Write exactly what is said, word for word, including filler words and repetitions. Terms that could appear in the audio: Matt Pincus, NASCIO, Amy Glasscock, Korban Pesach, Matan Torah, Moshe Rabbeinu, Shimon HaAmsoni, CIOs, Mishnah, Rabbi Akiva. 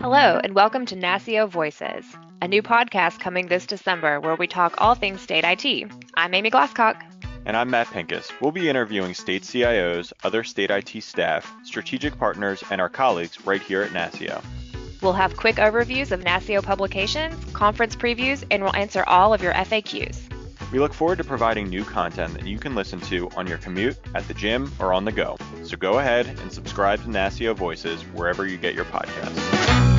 Hello, and welcome to NASCIO Voices, a new podcast coming this December where we talk all things state I T. I'm Amy Glasscock. And I'm Matt Pincus. We'll be interviewing state C I Os, other state I T staff, strategic partners, and our colleagues right here at NASCIO. We'll have quick overviews of NASCIO publications, conference previews, and we'll answer all of your F A Qs. We look forward to providing new content that you can listen to on your commute, at the gym, or on the go. So go ahead and subscribe to NASCIO Voices wherever you get your podcasts.